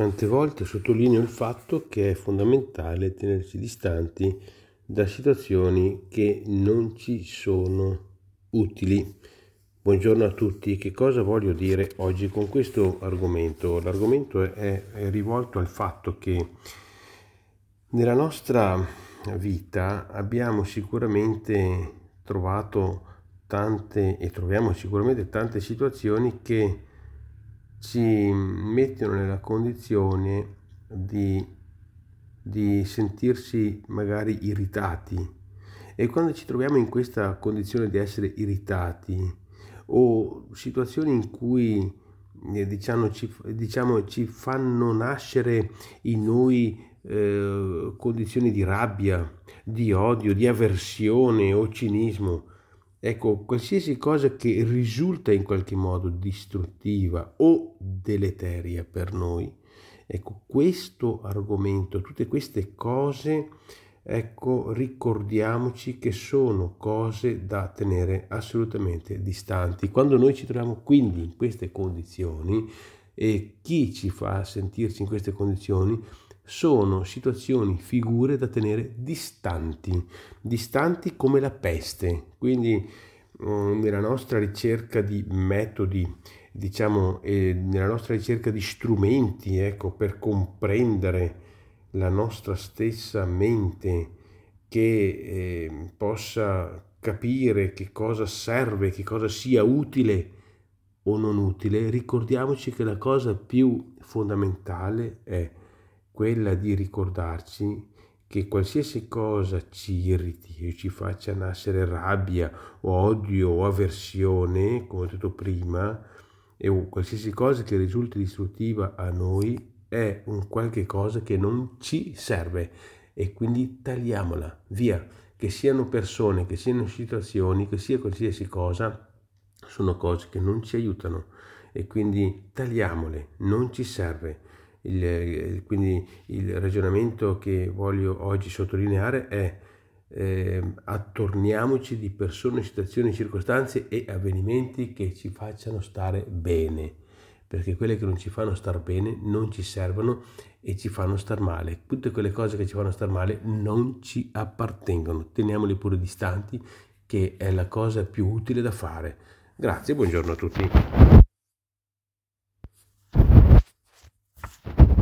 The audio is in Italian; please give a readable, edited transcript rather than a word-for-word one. Tante volte sottolineo il fatto che è fondamentale tenersi distanti da situazioni che non ci sono utili. Buongiorno a tutti, che cosa voglio dire oggi con questo argomento? L'argomento è rivolto al fatto che nella nostra vita abbiamo sicuramente trovato troviamo sicuramente tante situazioni che ci mettono nella condizione di sentirsi magari irritati, e quando ci troviamo in questa condizione di essere irritati o situazioni in cui ci fanno nascere in noi condizioni di rabbia, di odio, di avversione o cinismo, ecco, qualsiasi cosa che risulta in qualche modo distruttiva o deleteria per noi, ecco, questo argomento, tutte queste cose, ecco, ricordiamoci che sono cose da tenere assolutamente distanti. Quando noi ci troviamo quindi in queste condizioni, e chi ci fa sentirci in queste condizioni, sono situazioni, figure da tenere distanti come la peste. Quindi nella nostra ricerca di metodi, nella nostra ricerca di strumenti, ecco, per comprendere la nostra stessa mente, che possa capire che cosa serve, che cosa sia utile o non utile, ricordiamoci che la cosa più fondamentale è quella di ricordarci che qualsiasi cosa ci irriti, ci faccia nascere rabbia o odio o avversione, come ho detto prima, e qualsiasi cosa che risulti distruttiva a noi, è un qualche cosa che non ci serve, e quindi tagliamola via. Che siano persone, che siano situazioni, che sia qualsiasi cosa, sono cose che non ci aiutano, e quindi tagliamole, non ci serve. Quindi il ragionamento che voglio oggi sottolineare è attorniamoci di persone, situazioni, circostanze e avvenimenti che ci facciano stare bene, perché quelle che non ci fanno star bene non ci servono e ci fanno star male. Tutte quelle cose che ci fanno star male non ci appartengono, teniamole pure distanti, che è la cosa più utile da fare. Grazie, buongiorno a tutti.